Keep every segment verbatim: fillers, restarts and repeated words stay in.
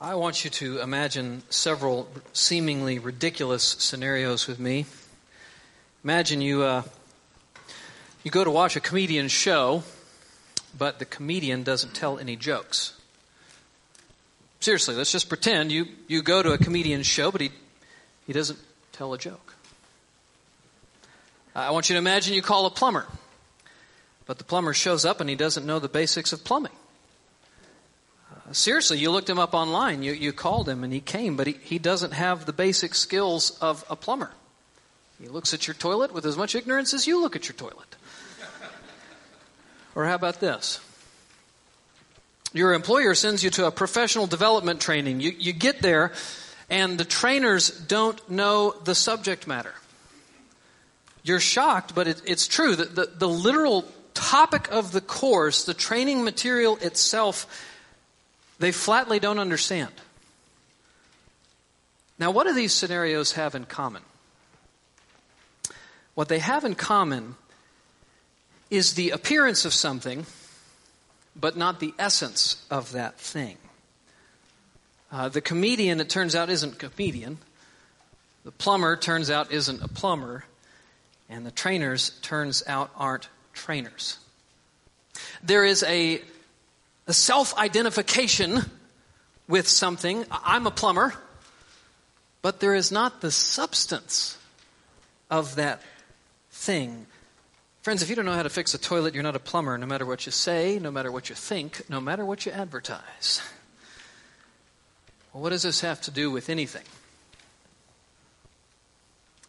I want you to imagine several seemingly ridiculous scenarios with me. Imagine you uh, you go to watch a comedian's show, but the comedian doesn't tell any jokes. Seriously, let's just pretend you, you go to a comedian's show, but he, he doesn't tell a joke. I want you to imagine you call a plumber, but the plumber shows up and he doesn't know the basics of plumbing. Uh, seriously, you looked him up online, you, you called him and he came, but he, he doesn't have the basic skills of a plumber. He looks at your toilet with as much ignorance as you look at your toilet. Or how about this? Your employer sends you to a professional development training. You, you get there, and the trainers don't know the subject matter. You're shocked, but it, it's true. The, the, the literal topic of the course, the training material itself, they flatly don't understand. Now, what do these scenarios have in common? What they have in common is the appearance of something, but not the essence of that thing. Uh, the comedian, it turns out, isn't a comedian. The plumber, turns out, isn't a plumber. And the trainers, turns out, aren't trainers. There is a, a self-identification with something. I'm a plumber. But there is not the substance of that thing. Friends, if you don't know how to fix a toilet, you're not a plumber, no matter what you say, no matter what you think, no matter what you advertise. Well, what does this have to do with anything?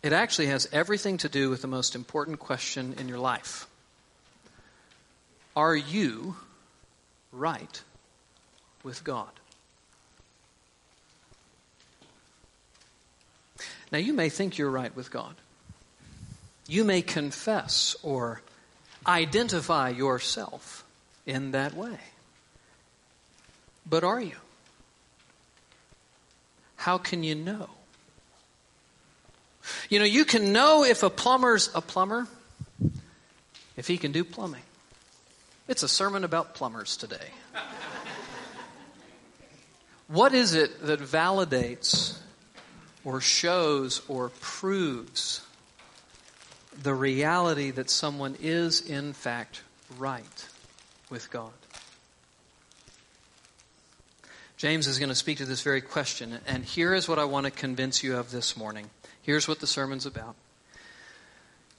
It actually has everything to do with the most important question in your life. Are you right with God? Now, you may think you're right with God. You may confess or identify yourself in that way. But are you? How can you know? You know, you can know if a plumber's a plumber, if he can do plumbing. It's a sermon about plumbers today. What is it that validates or shows or proves the reality that someone is, in fact, right with God? James is going to speak to this very question, and here is what I want to convince you of this morning. Here's what the sermon's about.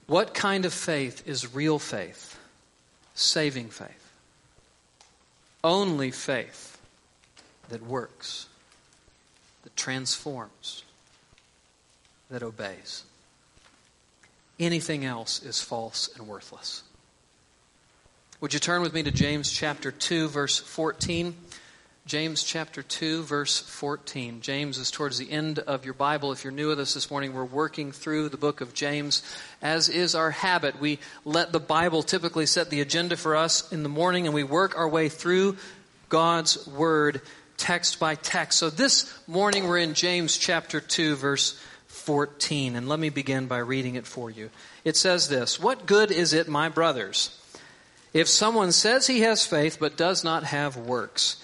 What kind of faith is real faith? Saving faith. Only faith that works, that transforms, that obeys. Anything else is false and worthless. Would you turn with me to James chapter two, verse fourteen? James chapter two, verse fourteen. James is towards the end of your Bible. If you're new with us this morning, we're working through the book of James, as is our habit. We let the Bible typically set the agenda for us in the morning, and we work our way through God's Word text by text. So this morning we're in James chapter two, verse fourteen. fourteen, and let me begin by reading it for you. It says this: "What good is it, my brothers, if someone says he has faith but does not have works?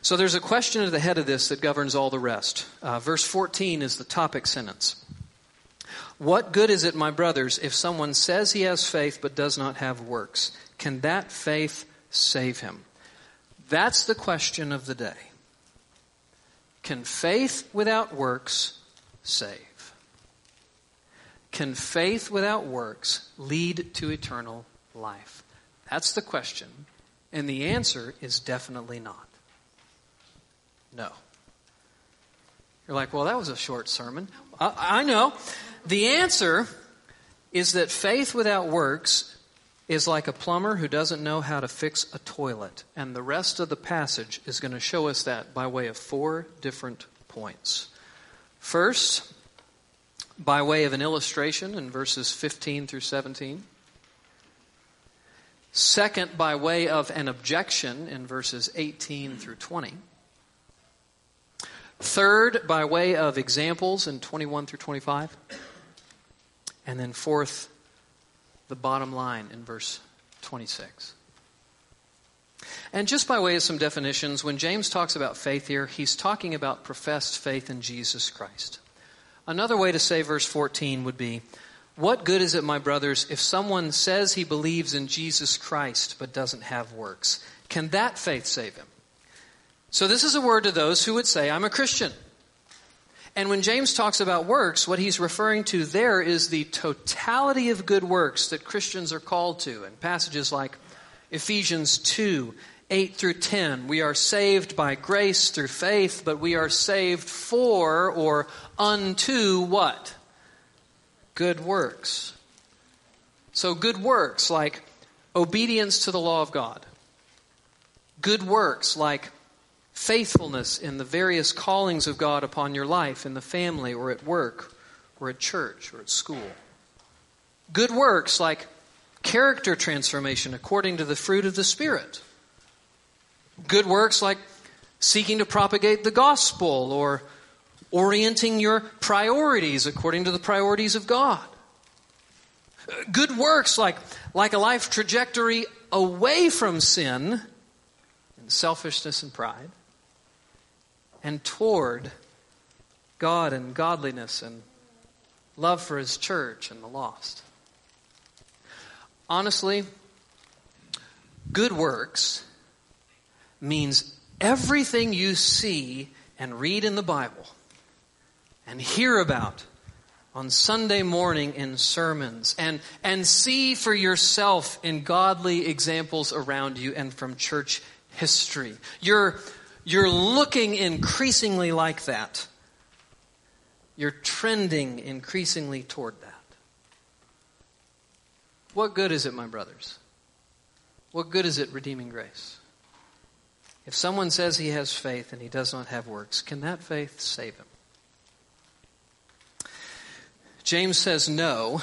So there's a question at the head of this that governs all the rest. Uh, verse fourteen is the topic sentence. What good is it, my brothers, if someone says he has faith but does not have works? Can that faith save him? That's the question of the day. Can faith without works save? Can faith without works lead to eternal life? That's the question. And the answer is definitely not. No. You're like, well, that was a short sermon. I, I know. The answer is that faith without works is like a plumber who doesn't know how to fix a toilet. And the rest of the passage is going to show us that by way of four different points. First, by way of an illustration in verses fifteen through seventeen. Second, by way of an objection in verses eighteen through twenty. Third, by way of examples in twenty-one through twenty-five. And then fourth, the bottom line in verse twenty-six. And just by way of some definitions, when James talks about faith here, he's talking about professed faith in Jesus Christ. Another way to say verse fourteen would be, what good is it, my brothers, if someone says he believes in Jesus Christ but doesn't have works? Can that faith save him? So this is a word to those who would say, I'm a Christian. And when James talks about works, what he's referring to there is the totality of good works that Christians are called to. In passages like Ephesians two, eight through ten, we are saved by grace through faith, but we are saved for or unto what? Good works. So good works like obedience to the law of God. Good works like faithfulness in the various callings of God upon your life, in the family or at work or at church or at school. Good works like character transformation according to the fruit of the Spirit. Good works like seeking to propagate the gospel or orienting your priorities according to the priorities of God. Good works like, like a life trajectory away from sin and selfishness and pride, and toward God and godliness and love for His church and the lost. Honestly, good works means everything you see and read in the Bible and hear about on Sunday morning in sermons and, and see for yourself in godly examples around you and from church history. You're You're looking increasingly like that. You're trending increasingly toward that. What good is it, my brothers? What good is it, redeeming grace? If someone says he has faith and he does not have works, can that faith save him? James says no,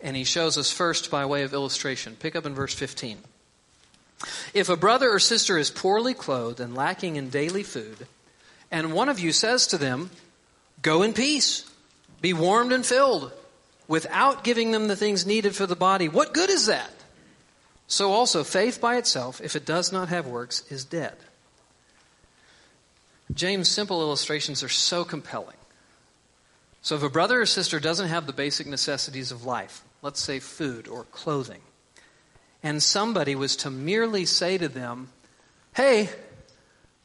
and he shows us first by way of illustration. Pick up in verse fifteen. If a brother or sister is poorly clothed and lacking in daily food, and one of you says to them, go in peace, be warmed and filled, without giving them the things needed for the body, what good is that? So also faith by itself, if it does not have works, is dead. James' simple illustrations are so compelling. So if a brother or sister doesn't have the basic necessities of life, let's say food or clothing, and somebody was to merely say to them, hey,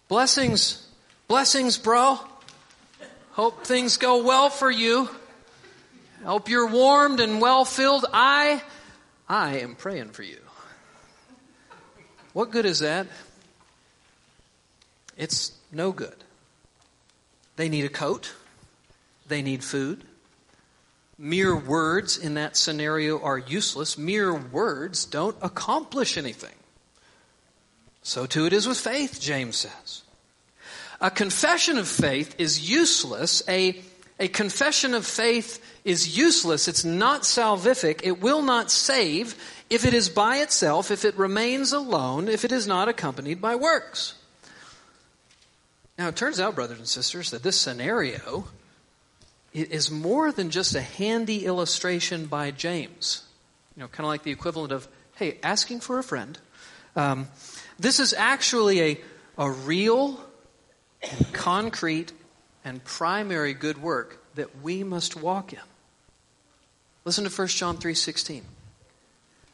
blessings, blessings, bro. Hope things go well for you. Hope you're warmed and well-filled. I, I am praying for you. What good is that? It's no good. They need a coat. They need food. Mere words in that scenario are useless. Mere words don't accomplish anything. So too it is with faith, James says. A confession of faith is useless. A, a confession of faith is useless. It's not salvific. It will not save. if it is by itself, if it remains alone, if it is not accompanied by works. Now, it turns out, brothers and sisters, that this scenario is more than just a handy illustration by James. You know, kind of like the equivalent of, hey, asking for a friend. Um, this is actually a, a real and concrete and primary good work that we must walk in. Listen to First John three sixteen.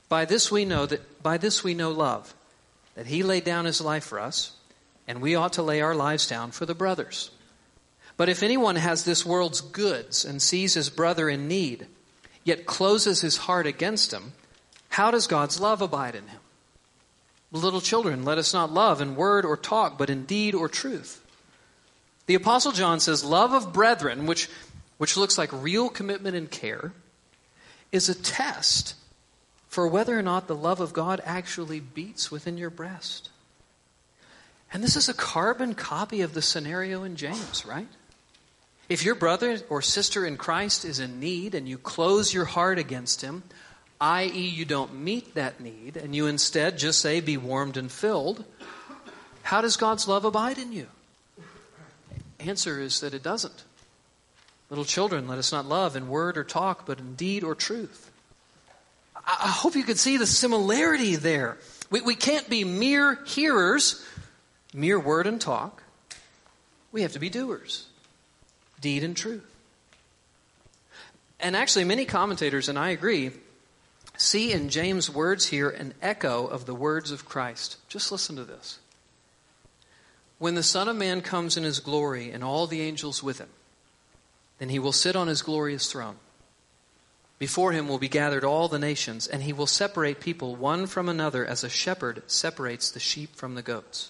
By this we know that by this we know love, that he laid down his life for us, and we ought to lay our lives down for the brothers. But if anyone has this world's goods and sees his brother in need, yet closes his heart against him, how does God's love abide in him? Little children, let us not love in word or talk, but in deed or truth. The Apostle John says, love of brethren, which, which looks like real commitment and care, is a test for whether or not the love of God actually beats within your breast. And this is a carbon copy of the scenario in James, right? If your brother or sister in Christ is in need and you close your heart against him, that is you don't meet that need, and you instead just say, be warmed and filled, how does God's love abide in you? Answer is that it doesn't. Little children, let us not love in word or talk, but in deed or truth. I hope you can see the similarity there. We, we can't be mere hearers, mere word and talk. We have to be doers, deed and truth. And actually, many commentators, and I agree, see in James' words here an echo of the words of Christ. Just listen to this. When the Son of Man comes in his glory and all the angels with him, then he will sit on his glorious throne. Before him will be gathered all the nations, and he will separate people one from another as a shepherd separates the sheep from the goats.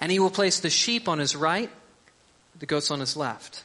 And he will place the sheep on his right, the goats on his left.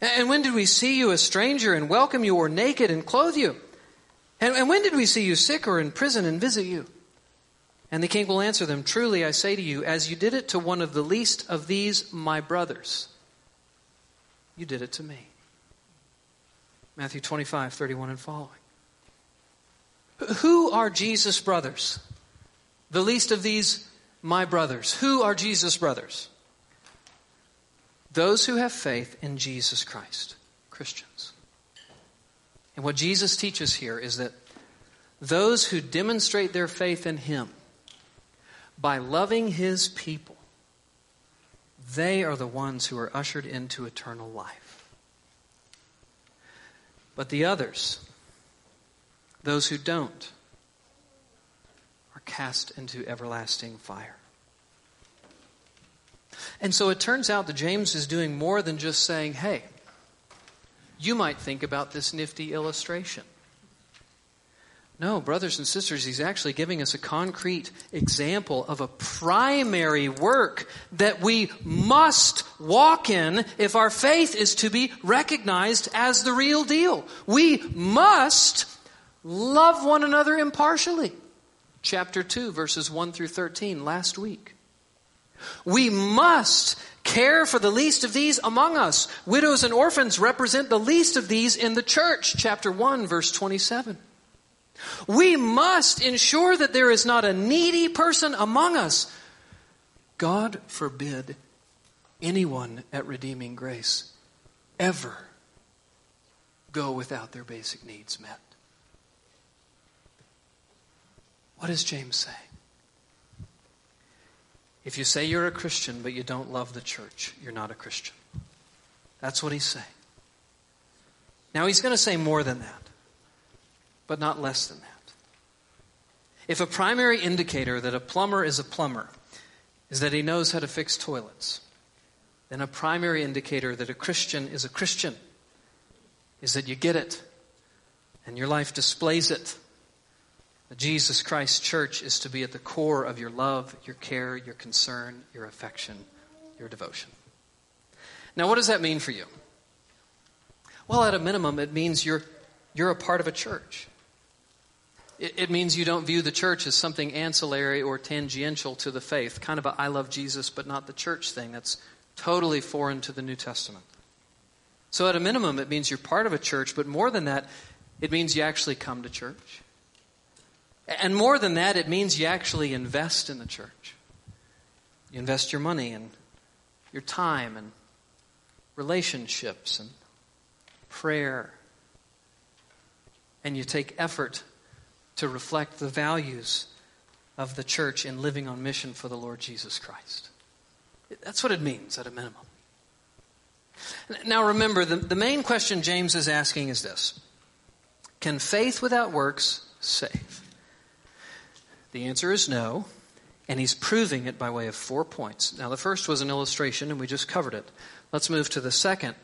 And when did we see you a stranger and welcome you, or naked and clothe you? And, and when did we see you sick or in prison and visit you? And the king will answer them, truly I say to you, as you did it to one of the least of these my brothers, you did it to me. Matthew twenty-five, thirty-one and following. Who are Jesus' brothers? The least of these my brothers. Who are Jesus' brothers? Those who have faith in Jesus Christ, Christians. And what Jesus teaches here is that those who demonstrate their faith in him by loving his people, they are the ones who are ushered into eternal life. But the others, those who don't, are cast into everlasting fire. And so it turns out that James is doing more than just saying, hey, you might think about this nifty illustration. No, brothers and sisters, he's actually giving us a concrete example of a primary work that we must walk in if our faith is to be recognized as the real deal. We must love one another impartially. Chapter two, verses one through thirteen, last week. We must care for the least of these among us. Widows and orphans represent the least of these in the church. Chapter one, verse twenty-seven. We must ensure that there is not a needy person among us. God forbid anyone at Redeeming Grace ever go without their basic needs met. What does James say? If you say you're a Christian but you don't love the church, you're not a Christian. That's what he's saying. Now he's going to say more than that, but not less than that. If a primary indicator that a plumber is a plumber is that he knows how to fix toilets, then a primary indicator that a Christian is a Christian is that you get it and your life displays it. The Jesus Christ church is to be at the core of your love, your care, your concern, your affection, your devotion. Now, what does that mean for you? Well, at a minimum, it means you're you're a part of a church. It, it means you don't view the church as something ancillary or tangential to the faith, kind of a I love Jesus but not the church thing. That's totally foreign to the New Testament. So at a minimum, it means you're part of a church, but more than that, it means you actually come to church. And more than that, it means you actually invest in the church. You invest your money and your time and relationships and prayer. And you take effort to reflect the values of the church in living on mission for the Lord Jesus Christ. That's what it means at a minimum. Now remember, the, the main question James is asking is this. Can faith without works save? The answer is no, and he's proving it by way of four points. Now the first was an illustration, and we just covered it. Let's move to the second.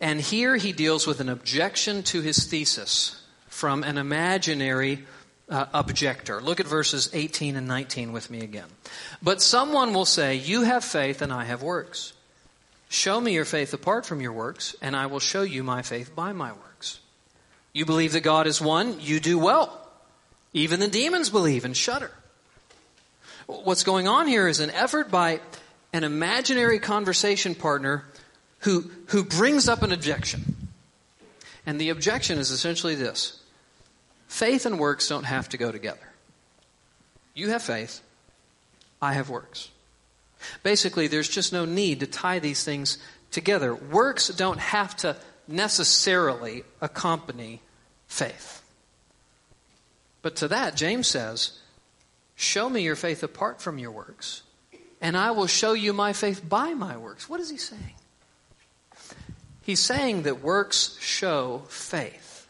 And here he deals with an objection to his thesis from an imaginary uh, objector. Look at verses eighteen and nineteen with me again. But someone will say, "You have faith and I have works. Show me your faith apart from your works, and I will show you my faith by my works. You believe that God is one, you do well. Even the demons believe and shudder." What's going on here is an effort by an imaginary conversation partner who, who brings up an objection. And the objection is essentially this. Faith and works don't have to go together. You have faith, I have works. Basically, there's just no need to tie these things together. Works don't have to necessarily accompany faith. But to that, James says, show me your faith apart from your works, and I will show you my faith by my works. What is he saying? He's saying that works show faith.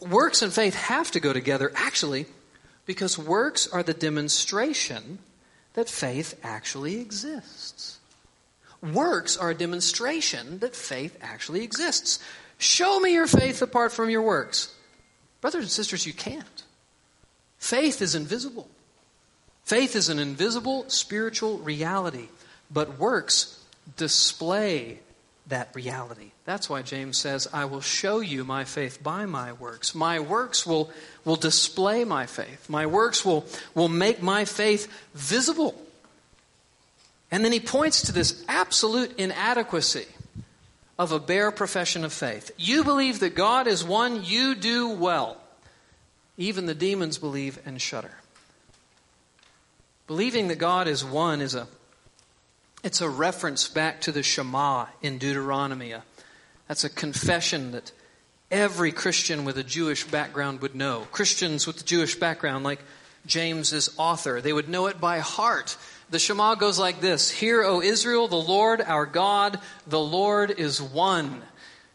Works and faith have to go together, actually, because works are the demonstration that faith actually exists. Works are a demonstration that faith actually exists. Show me your faith apart from your works. Brothers and sisters, you can't. Faith is invisible. Faith is an invisible spiritual reality, but works display that reality. That's why James says, I will show you my faith by my works. My works will, will display my faith. My works will, will make my faith visible. And then he points to this absolute inadequacy of a bare profession of faith. You believe that God is one, you do well. Even the demons believe and shudder. Believing that God is one is a it's a reference back to the Shema in Deuteronomy. That's a confession that every Christian with a Jewish background would know. Christians with a Jewish background, like James's author, they would know it by heart. The Shema goes like this. Hear, O Israel, the Lord our God, the Lord is one.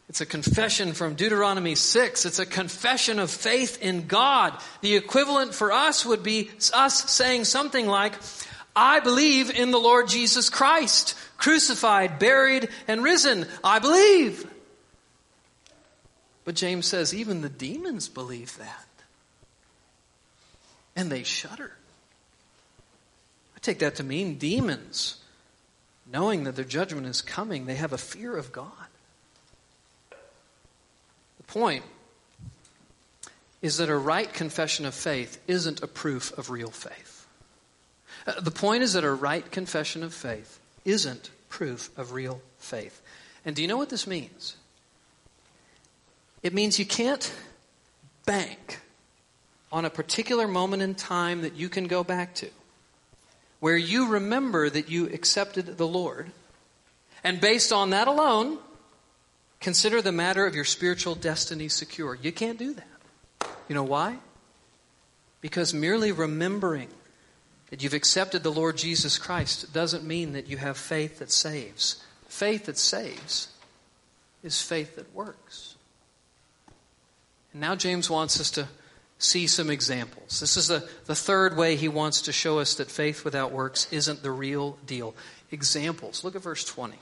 It's a confession from Deuteronomy six. It's a confession of faith in God. The equivalent for us would be us saying something like, I believe in the Lord Jesus Christ, crucified, buried, and risen. I believe. But James says even the demons believe that. And they shudder. Take that to mean demons, knowing that their judgment is coming, they have a fear of God. The point is that a right confession of faith isn't a proof of real faith. The point is that a right confession of faith isn't proof of real faith. And do you know what this means? It means you can't bank on a particular moment in time that you can go back to, where you remember that you accepted the Lord, and based on that alone, consider the matter of your spiritual destiny secure. You can't do that. You know why? Because merely remembering that you've accepted the Lord Jesus Christ doesn't mean that you have faith that saves. Faith that saves is faith that works. And now James wants us to see some examples. This is the, the third way he wants to show us that faith without works isn't the real deal. Examples. Look at verse twenty.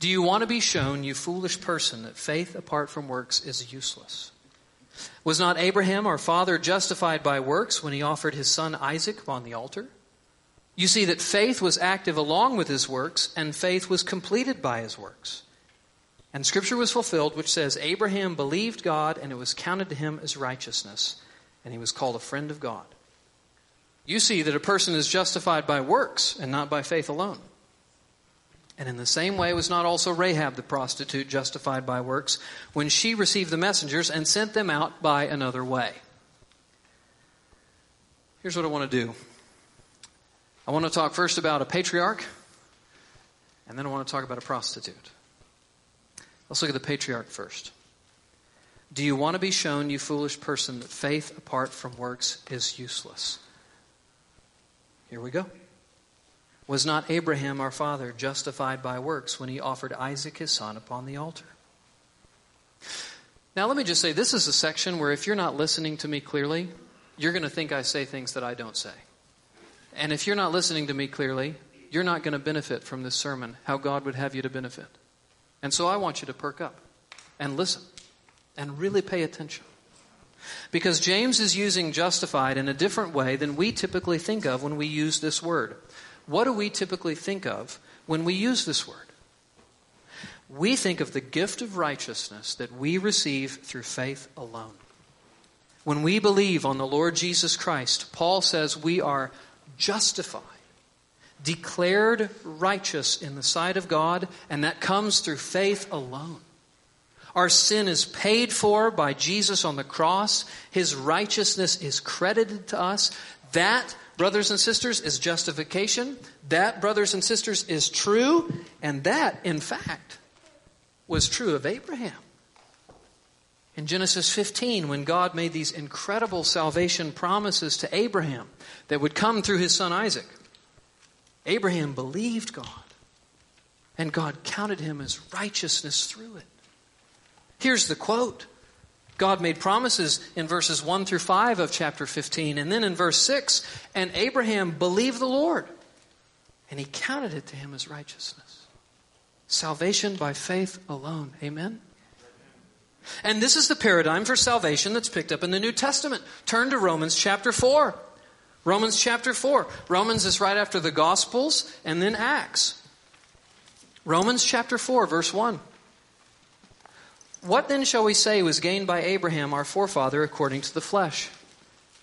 Do you want to be shown, you foolish person, that faith apart from works is useless? Was not Abraham, our father, justified by works when he offered his son Isaac upon the altar? You see that faith was active along with his works, and faith was completed by his works. And Scripture was fulfilled, which says, Abraham believed God, and it was counted to him as righteousness, and he was called a friend of God. You see that a person is justified by works and not by faith alone. And in the same way was not also Rahab the prostitute justified by works when she received the messengers and sent them out by another way. Here's what I want to do. I want to talk first about a patriarch, and then I want to talk about a prostitute. Let's look at the patriarch first. Do you want to be shown, you foolish person, that faith apart from works is useless? Here we go. Was not Abraham our father justified by works when he offered Isaac his son upon the altar? Now let me just say, this is a section where if you're not listening to me clearly, you're going to think I say things that I don't say. And if you're not listening to me clearly, you're not going to benefit from this sermon, how God would have you to benefit. And so I want you to perk up and listen and really pay attention. Because James is using justified in a different way than we typically think of when we use this word. What do we typically think of when we use this word? We think of the gift of righteousness that we receive through faith alone. When we believe on the Lord Jesus Christ, Paul says we are justified, declared righteous in the sight of God, and that comes through faith alone. Our sin is paid for by Jesus on the cross. His righteousness is credited to us. That, brothers and sisters, is justification. That, brothers and sisters, is true. And that, in fact, was true of Abraham. In Genesis fifteen, when God made these incredible salvation promises to Abraham that would come through his son Isaac, Abraham believed God, and God counted him as righteousness through it. Here's the quote. God made promises in verses one through five of chapter fifteen. And then in verse six, and Abraham believed the Lord, and he counted it to him as righteousness. Salvation by faith alone. Amen? And this is the paradigm for salvation that's picked up in the New Testament. Turn to Romans chapter four. Romans chapter four. Romans is right after the Gospels and then Acts. Romans chapter four, verse one. What then shall we say was gained by Abraham, our forefather, according to the flesh?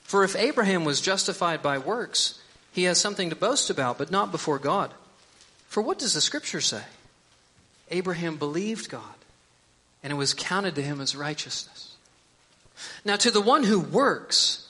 For if Abraham was justified by works, he has something to boast about, but not before God. For what does the Scripture say? Abraham believed God, and it was counted to him as righteousness. Now to the one who works,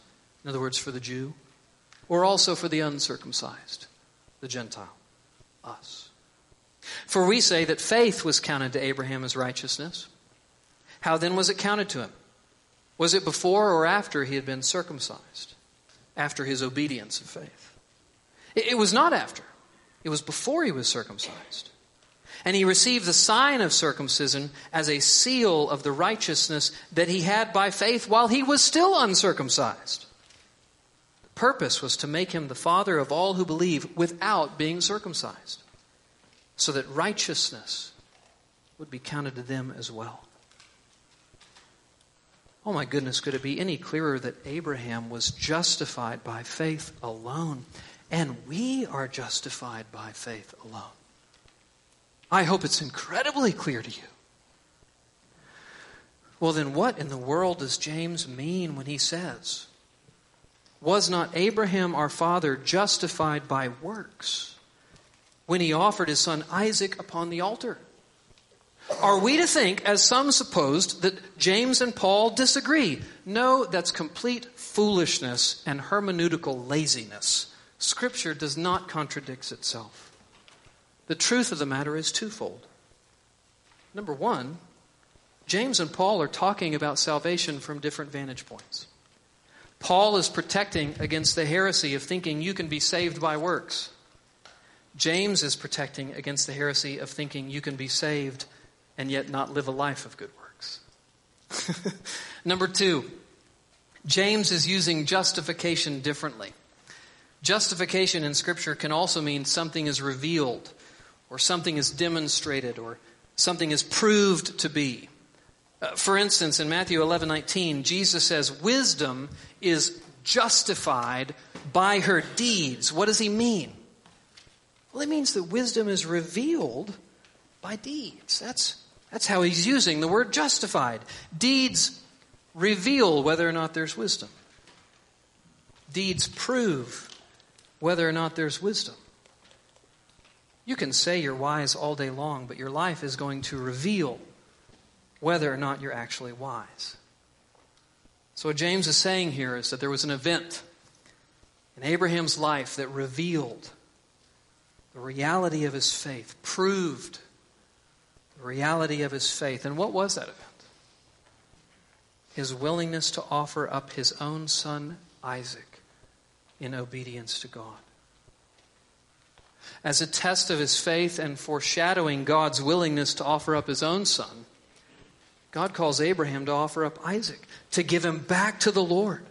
In other words, for the Jew, or also for the uncircumcised? The Gentile, us. For we say that faith was counted to Abraham as righteousness. How then was it counted to him? Was it before or after he had been circumcised? After his obedience of faith. It was not after. It was before he was circumcised. And he received the sign of circumcision as a seal of the righteousness that he had by faith while he was still uncircumcised. Purpose was to make him the father of all who believe without being circumcised, so that righteousness would be counted to them as well. Oh my goodness, could it be any clearer that Abraham was justified by faith alone, and we are justified by faith alone? I hope it's incredibly clear to you. Well then, what in the world does James mean when he says, was not Abraham our father justified by works when he offered his son Isaac upon the altar? Are we to think, as some supposed, that James and Paul disagree? No, that's complete foolishness and hermeneutical laziness. Scripture does not contradict itself. The truth of the matter is twofold. Number one, James and Paul are talking about salvation from different vantage points. Paul is protecting against the heresy of thinking you can be saved by works. James is protecting against the heresy of thinking you can be saved and yet not live a life of good works. Number two, James is using justification differently. Justification in Scripture can also mean something is revealed, or something is demonstrated, or something is proved to be. Uh, for instance, in Matthew eleven nineteen, Jesus says, "Wisdom is justified by her deeds." What does he mean? Well, it means that wisdom is revealed by deeds. That's, that's how he's using the word justified. Deeds reveal whether or not there's wisdom. Deeds prove whether or not there's wisdom. You can say you're wise all day long, but your life is going to reveal whether or not you're actually wise. So what James is saying here is that there was an event in Abraham's life that revealed the reality of his faith, proved the reality of his faith. And what was that event? His willingness to offer up his own son, Isaac, in obedience to God. As a test of his faith and foreshadowing God's willingness to offer up his own son, God calls Abraham to offer up Isaac, to give him back to the Lord.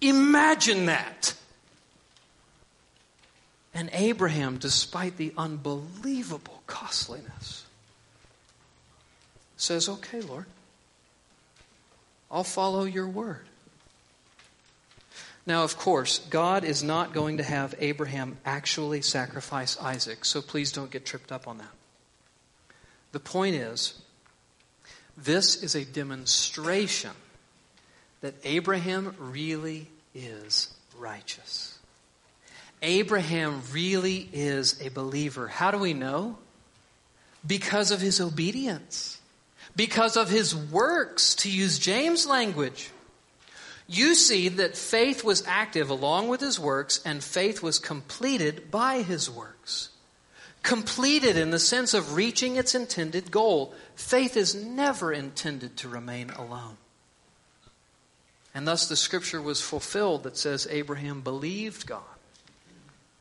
Imagine that! And Abraham, despite the unbelievable costliness, says, "Okay, Lord, I'll follow your word." Now, of course, God is not going to have Abraham actually sacrifice Isaac, so please don't get tripped up on that. The point is, this is a demonstration that Abraham really is righteous. Abraham really is a believer. How do we know? Because of his obedience. Because of his works, to use James' language. You see that faith was active along with his works, and faith was completed by his works. Completed in the sense of reaching its intended goal. Faith is never intended to remain alone. And thus the scripture was fulfilled that says Abraham believed God,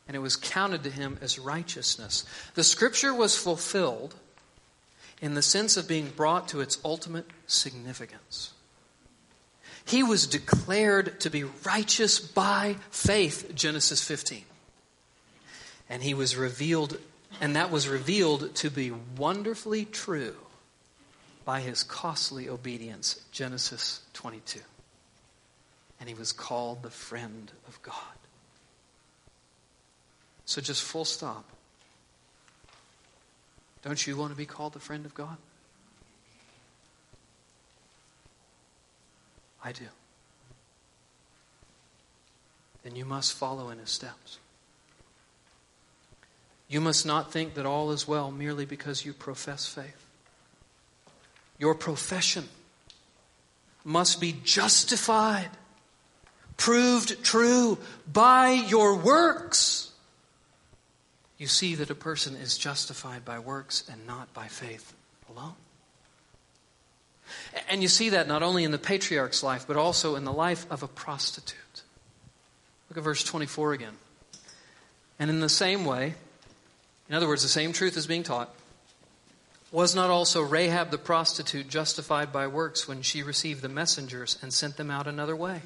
and it was counted to him as righteousness. The scripture was fulfilled in the sense of being brought to its ultimate significance. He was declared to be righteous by faith, Genesis fifteen. And he was revealed And that was revealed to be wonderfully true by his costly obedience, Genesis twenty-two. And he was called the friend of God. So just full stop. Don't you want to be called the friend of God? I do. Then you must follow in his steps. You must not think that all is well merely because you profess faith. Your profession must be justified, proved true by your works. You see that a person is justified by works and not by faith alone. And you see that not only in the patriarch's life, but also in the life of a prostitute. Look at verse twenty-four again. "And in the same way," in other words, the same truth is being taught, "was not also Rahab the prostitute justified by works when she received the messengers and sent them out another way?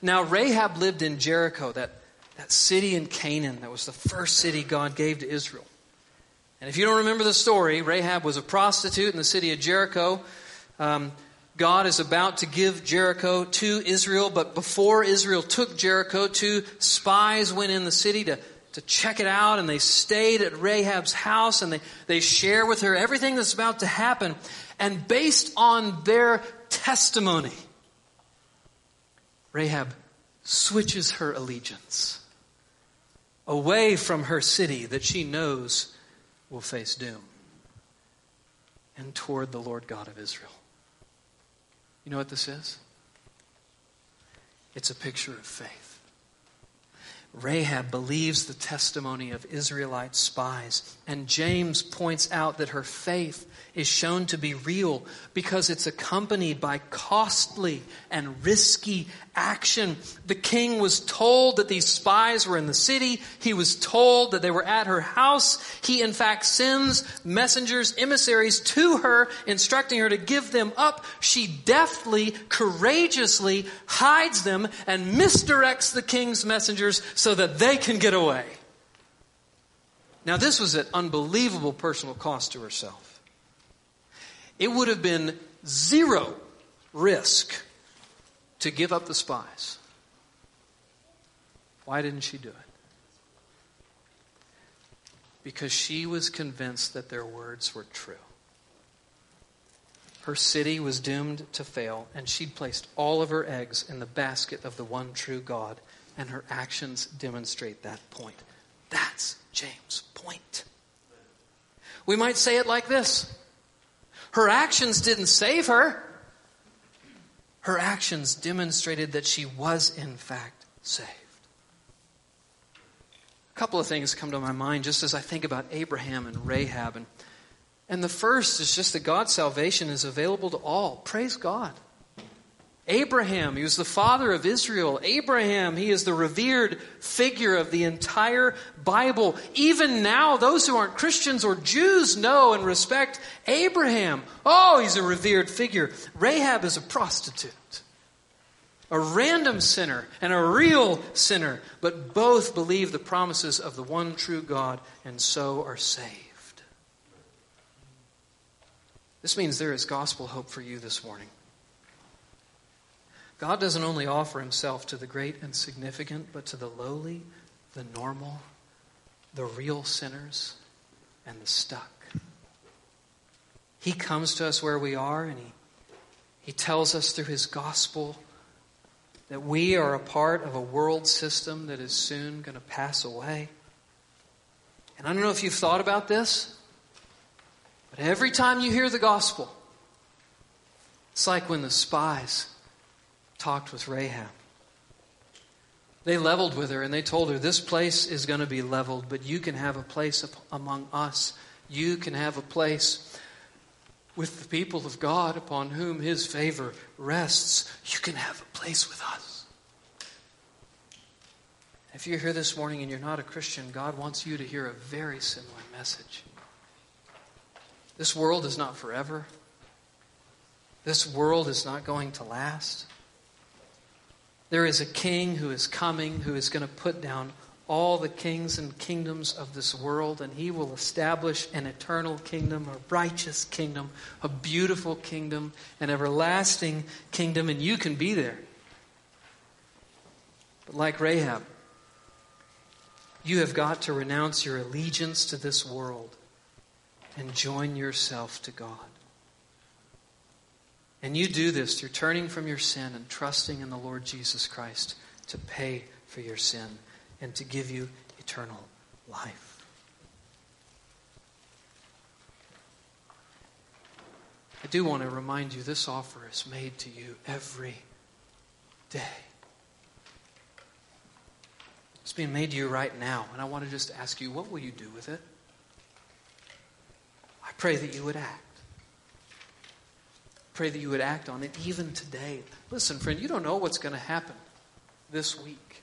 Now Rahab lived in Jericho," that, that city in Canaan that was the first city God gave to Israel. And if you don't remember the story, Rahab was a prostitute in the city of Jericho. Um, God is about to give Jericho to Israel, but before Israel took Jericho, two spies went in the city to to check it out, and they stayed at Rahab's house, and they, they share with her everything that's about to happen. And based on their testimony, Rahab switches her allegiance away from her city that she knows will face doom and toward the Lord God of Israel. You know what this is? It's a picture of faith. Rahab believes the testimony of Israelite spies, and James points out that her faith is shown to be real because it's accompanied by costly and risky action. The king was told that these spies were in the city. He was told that they were at her house. He, in fact, sends messengers, emissaries to her, instructing her to give them up. She deftly, courageously hides them and misdirects the king's messengers so that they can get away. Now, this was at unbelievable personal cost to herself. It would have been zero risk to give up the spies. Why didn't she do it? Because she was convinced that their words were true. Her city was doomed to fail, and she'd placed all of her eggs in the basket of the one true God, and her actions demonstrate that point. That's James' point. We might say it like this. Her actions didn't save her. Her actions demonstrated that she was, in fact, saved. A couple of things come to my mind just as I think about Abraham and Rahab. And, and the first is just that God's salvation is available to all. Praise God. Abraham, he was the father of Israel. Abraham, he is the revered figure of the entire Bible. Even now, those who aren't Christians or Jews know and respect Abraham. Oh, he's a revered figure. Rahab is a prostitute, a random sinner and a real sinner, but both believe the promises of the one true God and so are saved. This means there is gospel hope for you this morning. God doesn't only offer himself to the great and significant, but to the lowly, the normal, the real sinners, and the stuck. He comes to us where we are, and he, he tells us through his gospel that we are a part of a world system that is soon going to pass away. And I don't know if you've thought about this, but every time you hear the gospel, it's like when the spies talked with Rahab. They leveled with her and they told her, this place is going to be leveled, but you can have a place among us. You can have a place with the people of God upon whom his favor rests. You can have a place with us. If you're here this morning and you're not a Christian, God wants you to hear a very similar message. This world is not forever. This world is not going to last. There is a king who is coming, who is going to put down all the kings and kingdoms of this world, and he will establish an eternal kingdom, a righteous kingdom, a beautiful kingdom, an everlasting kingdom, and you can be there. But like Rahab, you have got to renounce your allegiance to this world and join yourself to God. And you do this through turning from your sin and trusting in the Lord Jesus Christ to pay for your sin and to give you eternal life. I do want to remind you, this offer is made to you every day. It's being made to you right now. And I want to just ask you, what will you do with it? I pray that you would act. Pray that you would act on it even today. Listen, friend, you don't know what's going to happen this week,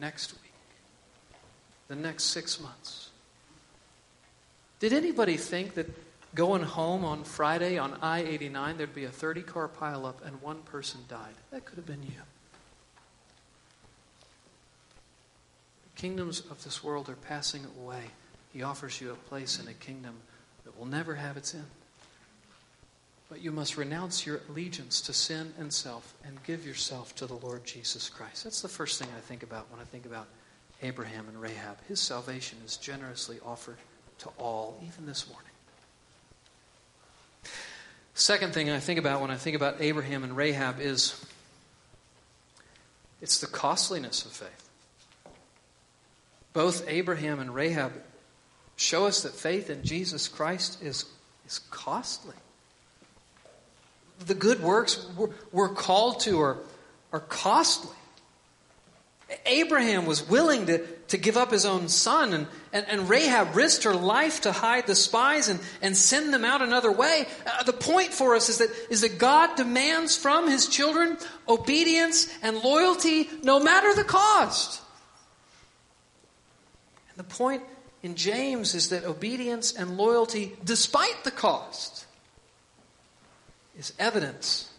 next week, the next six months. Did anybody think that going home on Friday on I eighty-nine, there'd be a thirty car pileup and one person died? That could have been you. The kingdoms of this world are passing away. He offers you a place in a kingdom that will never have its end. But you must renounce your allegiance to sin and self and give yourself to the Lord Jesus Christ. That's the first thing I think about when I think about Abraham and Rahab. His salvation is generously offered to all, even this morning. Second thing I think about when I think about Abraham and Rahab is it's the costliness of faith. Both Abraham and Rahab show us that faith in Jesus Christ is, is costly. The good works we're called to are, are costly. Abraham was willing to, to give up his own son, and, and, and Rahab risked her life to hide the spies and, and send them out another way. Uh, the point for us is that is that God demands from his children obedience and loyalty no matter the cost. And the point in James is that obedience and loyalty, despite the cost, is evidence,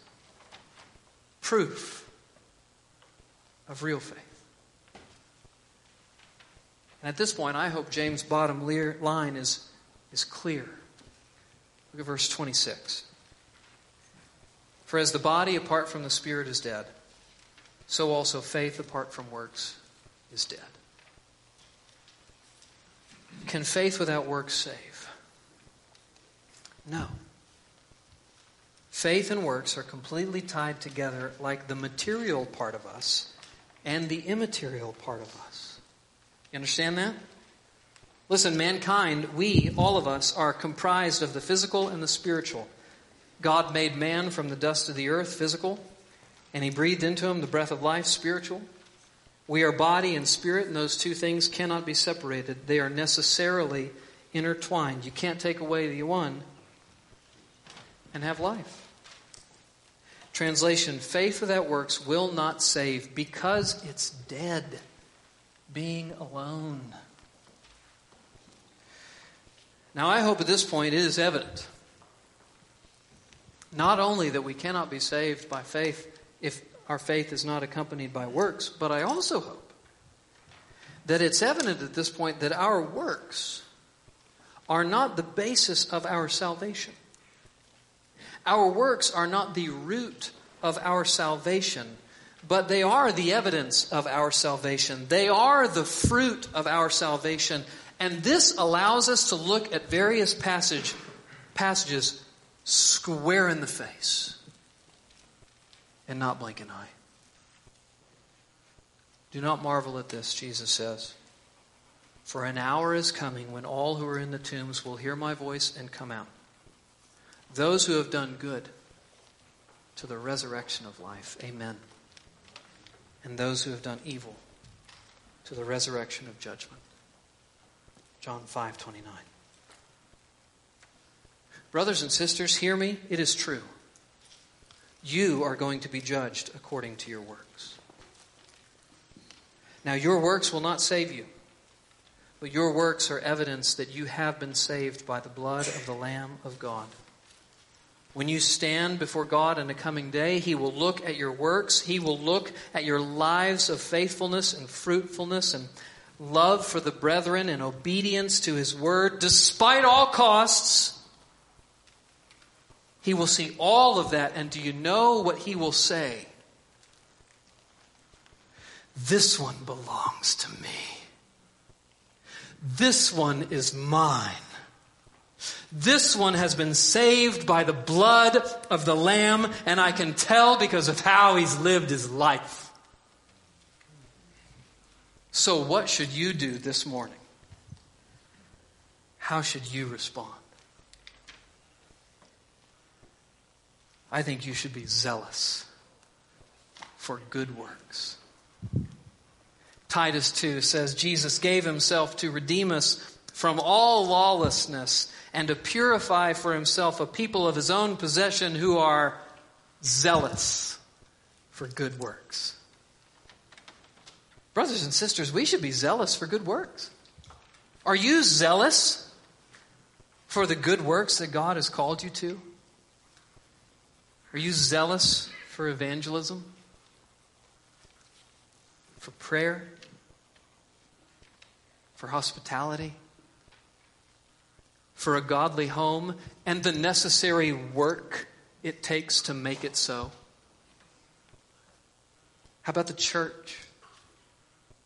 proof of real faith. And at this point, I hope James' bottom line is, is clear. Look at verse twenty-six. For as the body apart from the spirit is dead, so also faith apart from works is dead. Can faith without works save? No. Faith and works are completely tied together, like the material part of us and the immaterial part of us. You understand that? Listen, mankind, we, all of us, are comprised of the physical and the spiritual. God made man from the dust of the earth, physical, and he breathed into him the breath of life, spiritual. We are body and spirit, and those two things cannot be separated. They are necessarily intertwined. You can't take away the one and have life. Translation, faith without works will not save because it's dead, being alone. Now, I hope at this point it is evident not only that we cannot be saved by faith if our faith is not accompanied by works, but I also hope that it's evident at this point that our works are not the basis of our salvation. Our works are not the root of our salvation, but they are the evidence of our salvation. They are the fruit of our salvation. And this allows us to look at various passage, passages square in the face and not blink an eye. Do not marvel at this, Jesus says. For an hour is coming when all who are in the tombs will hear my voice and come out. Those who have done good to the resurrection of life. Amen. And those who have done evil to the resurrection of judgment. John five twenty-nine. Brothers and sisters, hear me. It is true. You are going to be judged according to your works. Now, your works will not save you, but your works are evidence that you have been saved by the blood of the Lamb of God. When you stand before God in the coming day, He will look at your works. He will look at your lives of faithfulness and fruitfulness and love for the brethren and obedience to His word, despite all costs. He will see all of that, and do you know what He will say? This one belongs to me. This one is mine. This one has been saved by the blood of the Lamb, and I can tell because of how he's lived his life. So what should you do this morning? How should you respond? I think you should be zealous for good works. Titus two says, Jesus gave himself to redeem us from all lawlessness and to purify for himself a people of his own possession who are zealous for good works. Brothers and sisters, we should be zealous for good works. Are you zealous for the good works that God has called you to? Are you zealous for evangelism? For prayer? For hospitality? For a godly home and the necessary work it takes to make it so? How about the church?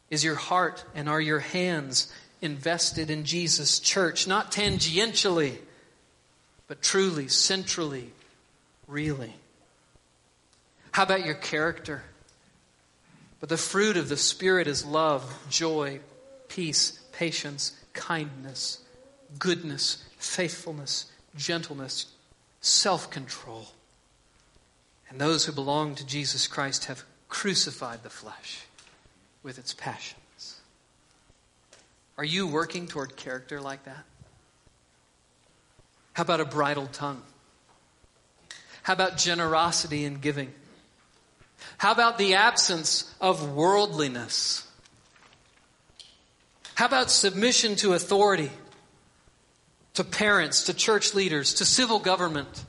Is your heart and are your hands invested in Jesus' church? Not tangentially, but truly, centrally, really. How about your character? But the fruit of the Spirit is love, joy, peace, patience, kindness, goodness, faithfulness, gentleness, self-control. And those who belong to Jesus Christ have crucified the flesh with its passions. Are you working toward character like that? How about a bridle tongue? How about generosity in giving? How about the absence of worldliness? How about submission to authority, to parents, to church leaders, to civil government?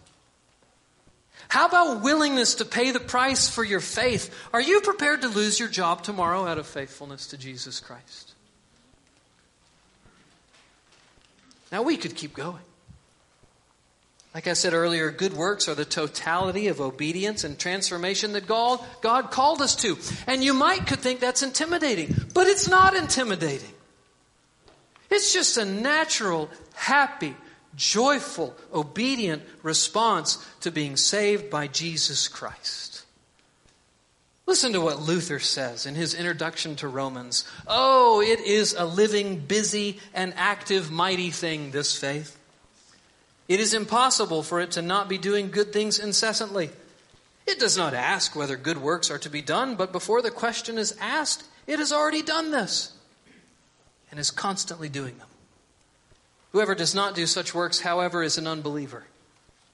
How about willingness to pay the price for your faith? Are you prepared to lose your job tomorrow out of faithfulness to Jesus Christ? Now, we could keep going. Like I said earlier, good works are the totality of obedience and transformation that God, God called us to. And you might could think that's intimidating, but it's not intimidating. It's just a natural, happy, joyful, obedient response to being saved by Jesus Christ. Listen to what Luther says in his introduction to Romans. Oh, it is a living, busy, and active, mighty thing, this faith. It is impossible for it to not be doing good things incessantly. It does not ask whether good works are to be done, but before the question is asked, it has already done this and is constantly doing them. Whoever does not do such works, however, is an unbeliever.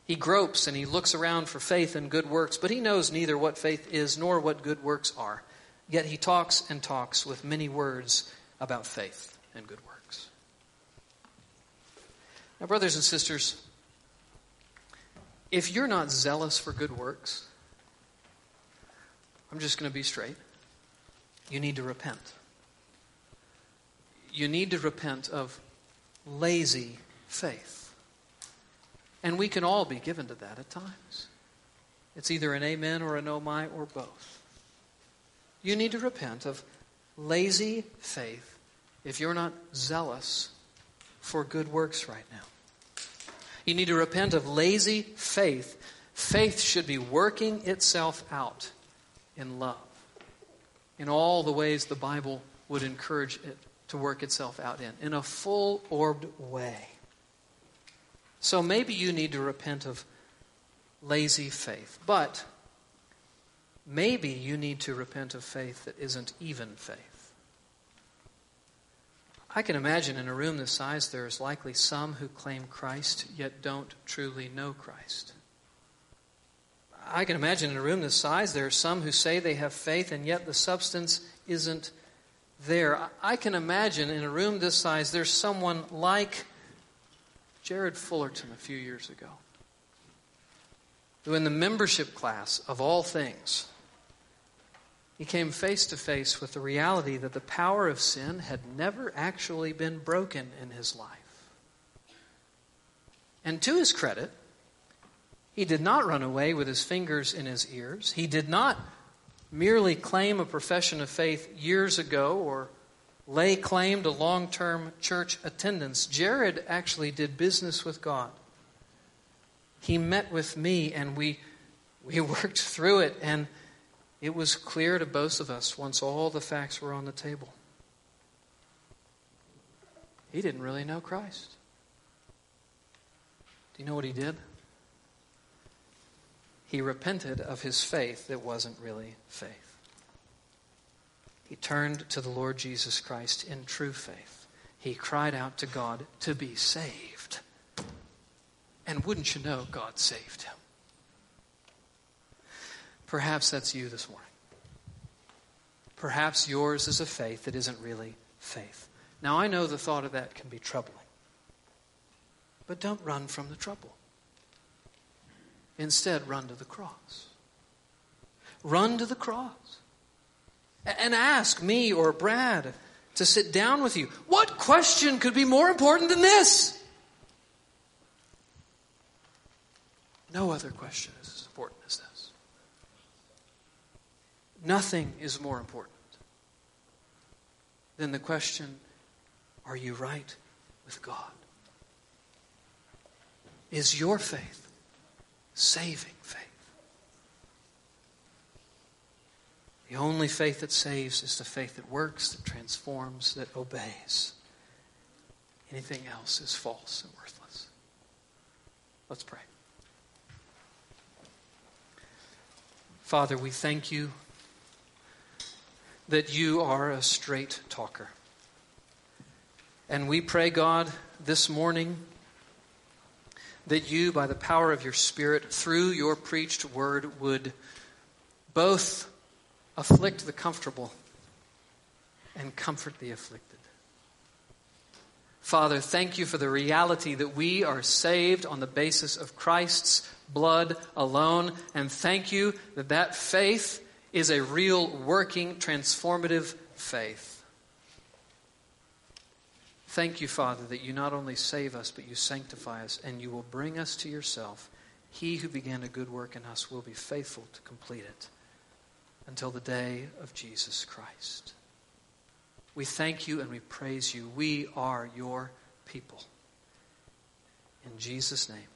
He gropes and he looks around for faith and good works, but he knows neither what faith is nor what good works are. Yet he talks and talks with many words about faith and good works. Now, brothers and sisters, if you're not zealous for good works, I'm just going to be straight. You need to repent. You need to repent of lazy faith. And we can all be given to that at times. It's either an amen or an oh my or both. You need to repent of lazy faith if you're not zealous for good works right now. You need to repent of lazy faith. Faith should be working itself out in love, in all the ways the Bible would encourage it to work itself out in, in a full-orbed way. So maybe you need to repent of lazy faith, but maybe you need to repent of faith that isn't even faith. I can imagine in a room this size, there is likely some who claim Christ, yet don't truly know Christ. I can imagine in a room this size, there are some who say they have faith, and yet the substance isn't there. I can imagine in a room this size, there's someone like Jared Fullerton a few years ago, who in the membership class, of all things, he came face to face with the reality that the power of sin had never actually been broken in his life. And to his credit, he did not run away with his fingers in his ears. He did not merely claim a profession of faith years ago or lay claim to long-term church attendance. Jared actually did business with God. He met with me and we we worked through it, and it was clear to both of us once all the facts were on the table. He didn't really know Christ. Do you know what he did? He repented of his faith that wasn't really faith. He turned to the Lord Jesus Christ in true faith. He cried out to God to be saved. And wouldn't you know, God saved him. Perhaps that's you this morning. Perhaps yours is a faith that isn't really faith. Now, I know the thought of that can be troubling. But don't run from the trouble. Instead, run to the cross. Run to the cross. And ask me or Brad to sit down with you. What question could be more important than this? No other question is as important as this. Nothing is more important than the question, are you right with God? Is your faith saving faith? The only faith that saves is the faith that works, that transforms, that obeys. Anything else is false and worthless. Let's pray. Father, we thank you that you are a straight talker. And we pray, God, this morning that you, by the power of your Spirit, through your preached word, would both afflict the comfortable and comfort the afflicted. Father, thank you for the reality that we are saved on the basis of Christ's blood alone. And thank you that that faith is a real, working, transformative faith. Thank you, Father, that you not only save us, but you sanctify us, and you will bring us to yourself. He who began a good work in us will be faithful to complete it until the day of Jesus Christ. We thank you and we praise you. We are your people. In Jesus' name.